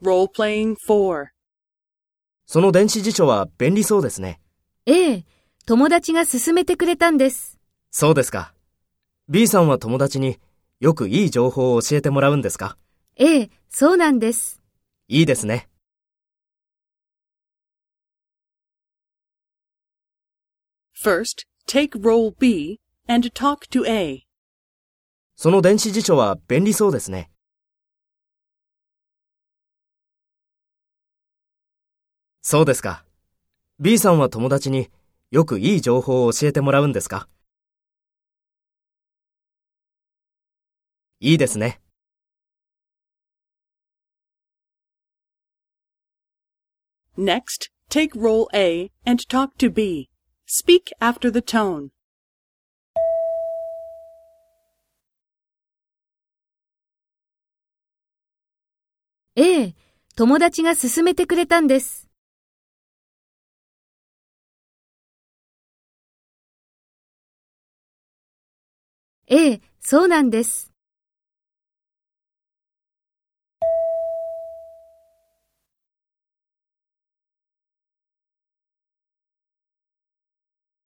その電子辞書は便利そうですね。ええ、友達が勧めてくれたんです。そうですか。B さんは友達によくいい情報を教えてもらうんですか？ええ、そうなんです。いいですね。First, take role B and talk to A. その電子辞書は便利そうですね。そうですか。B さんは友達によくいい情報を教えてもらうんですか？いいですね。Next, take role A and talk to B.Speak after the tone. ええ、友達が勧めてくれたんです。ええ、そうなんです。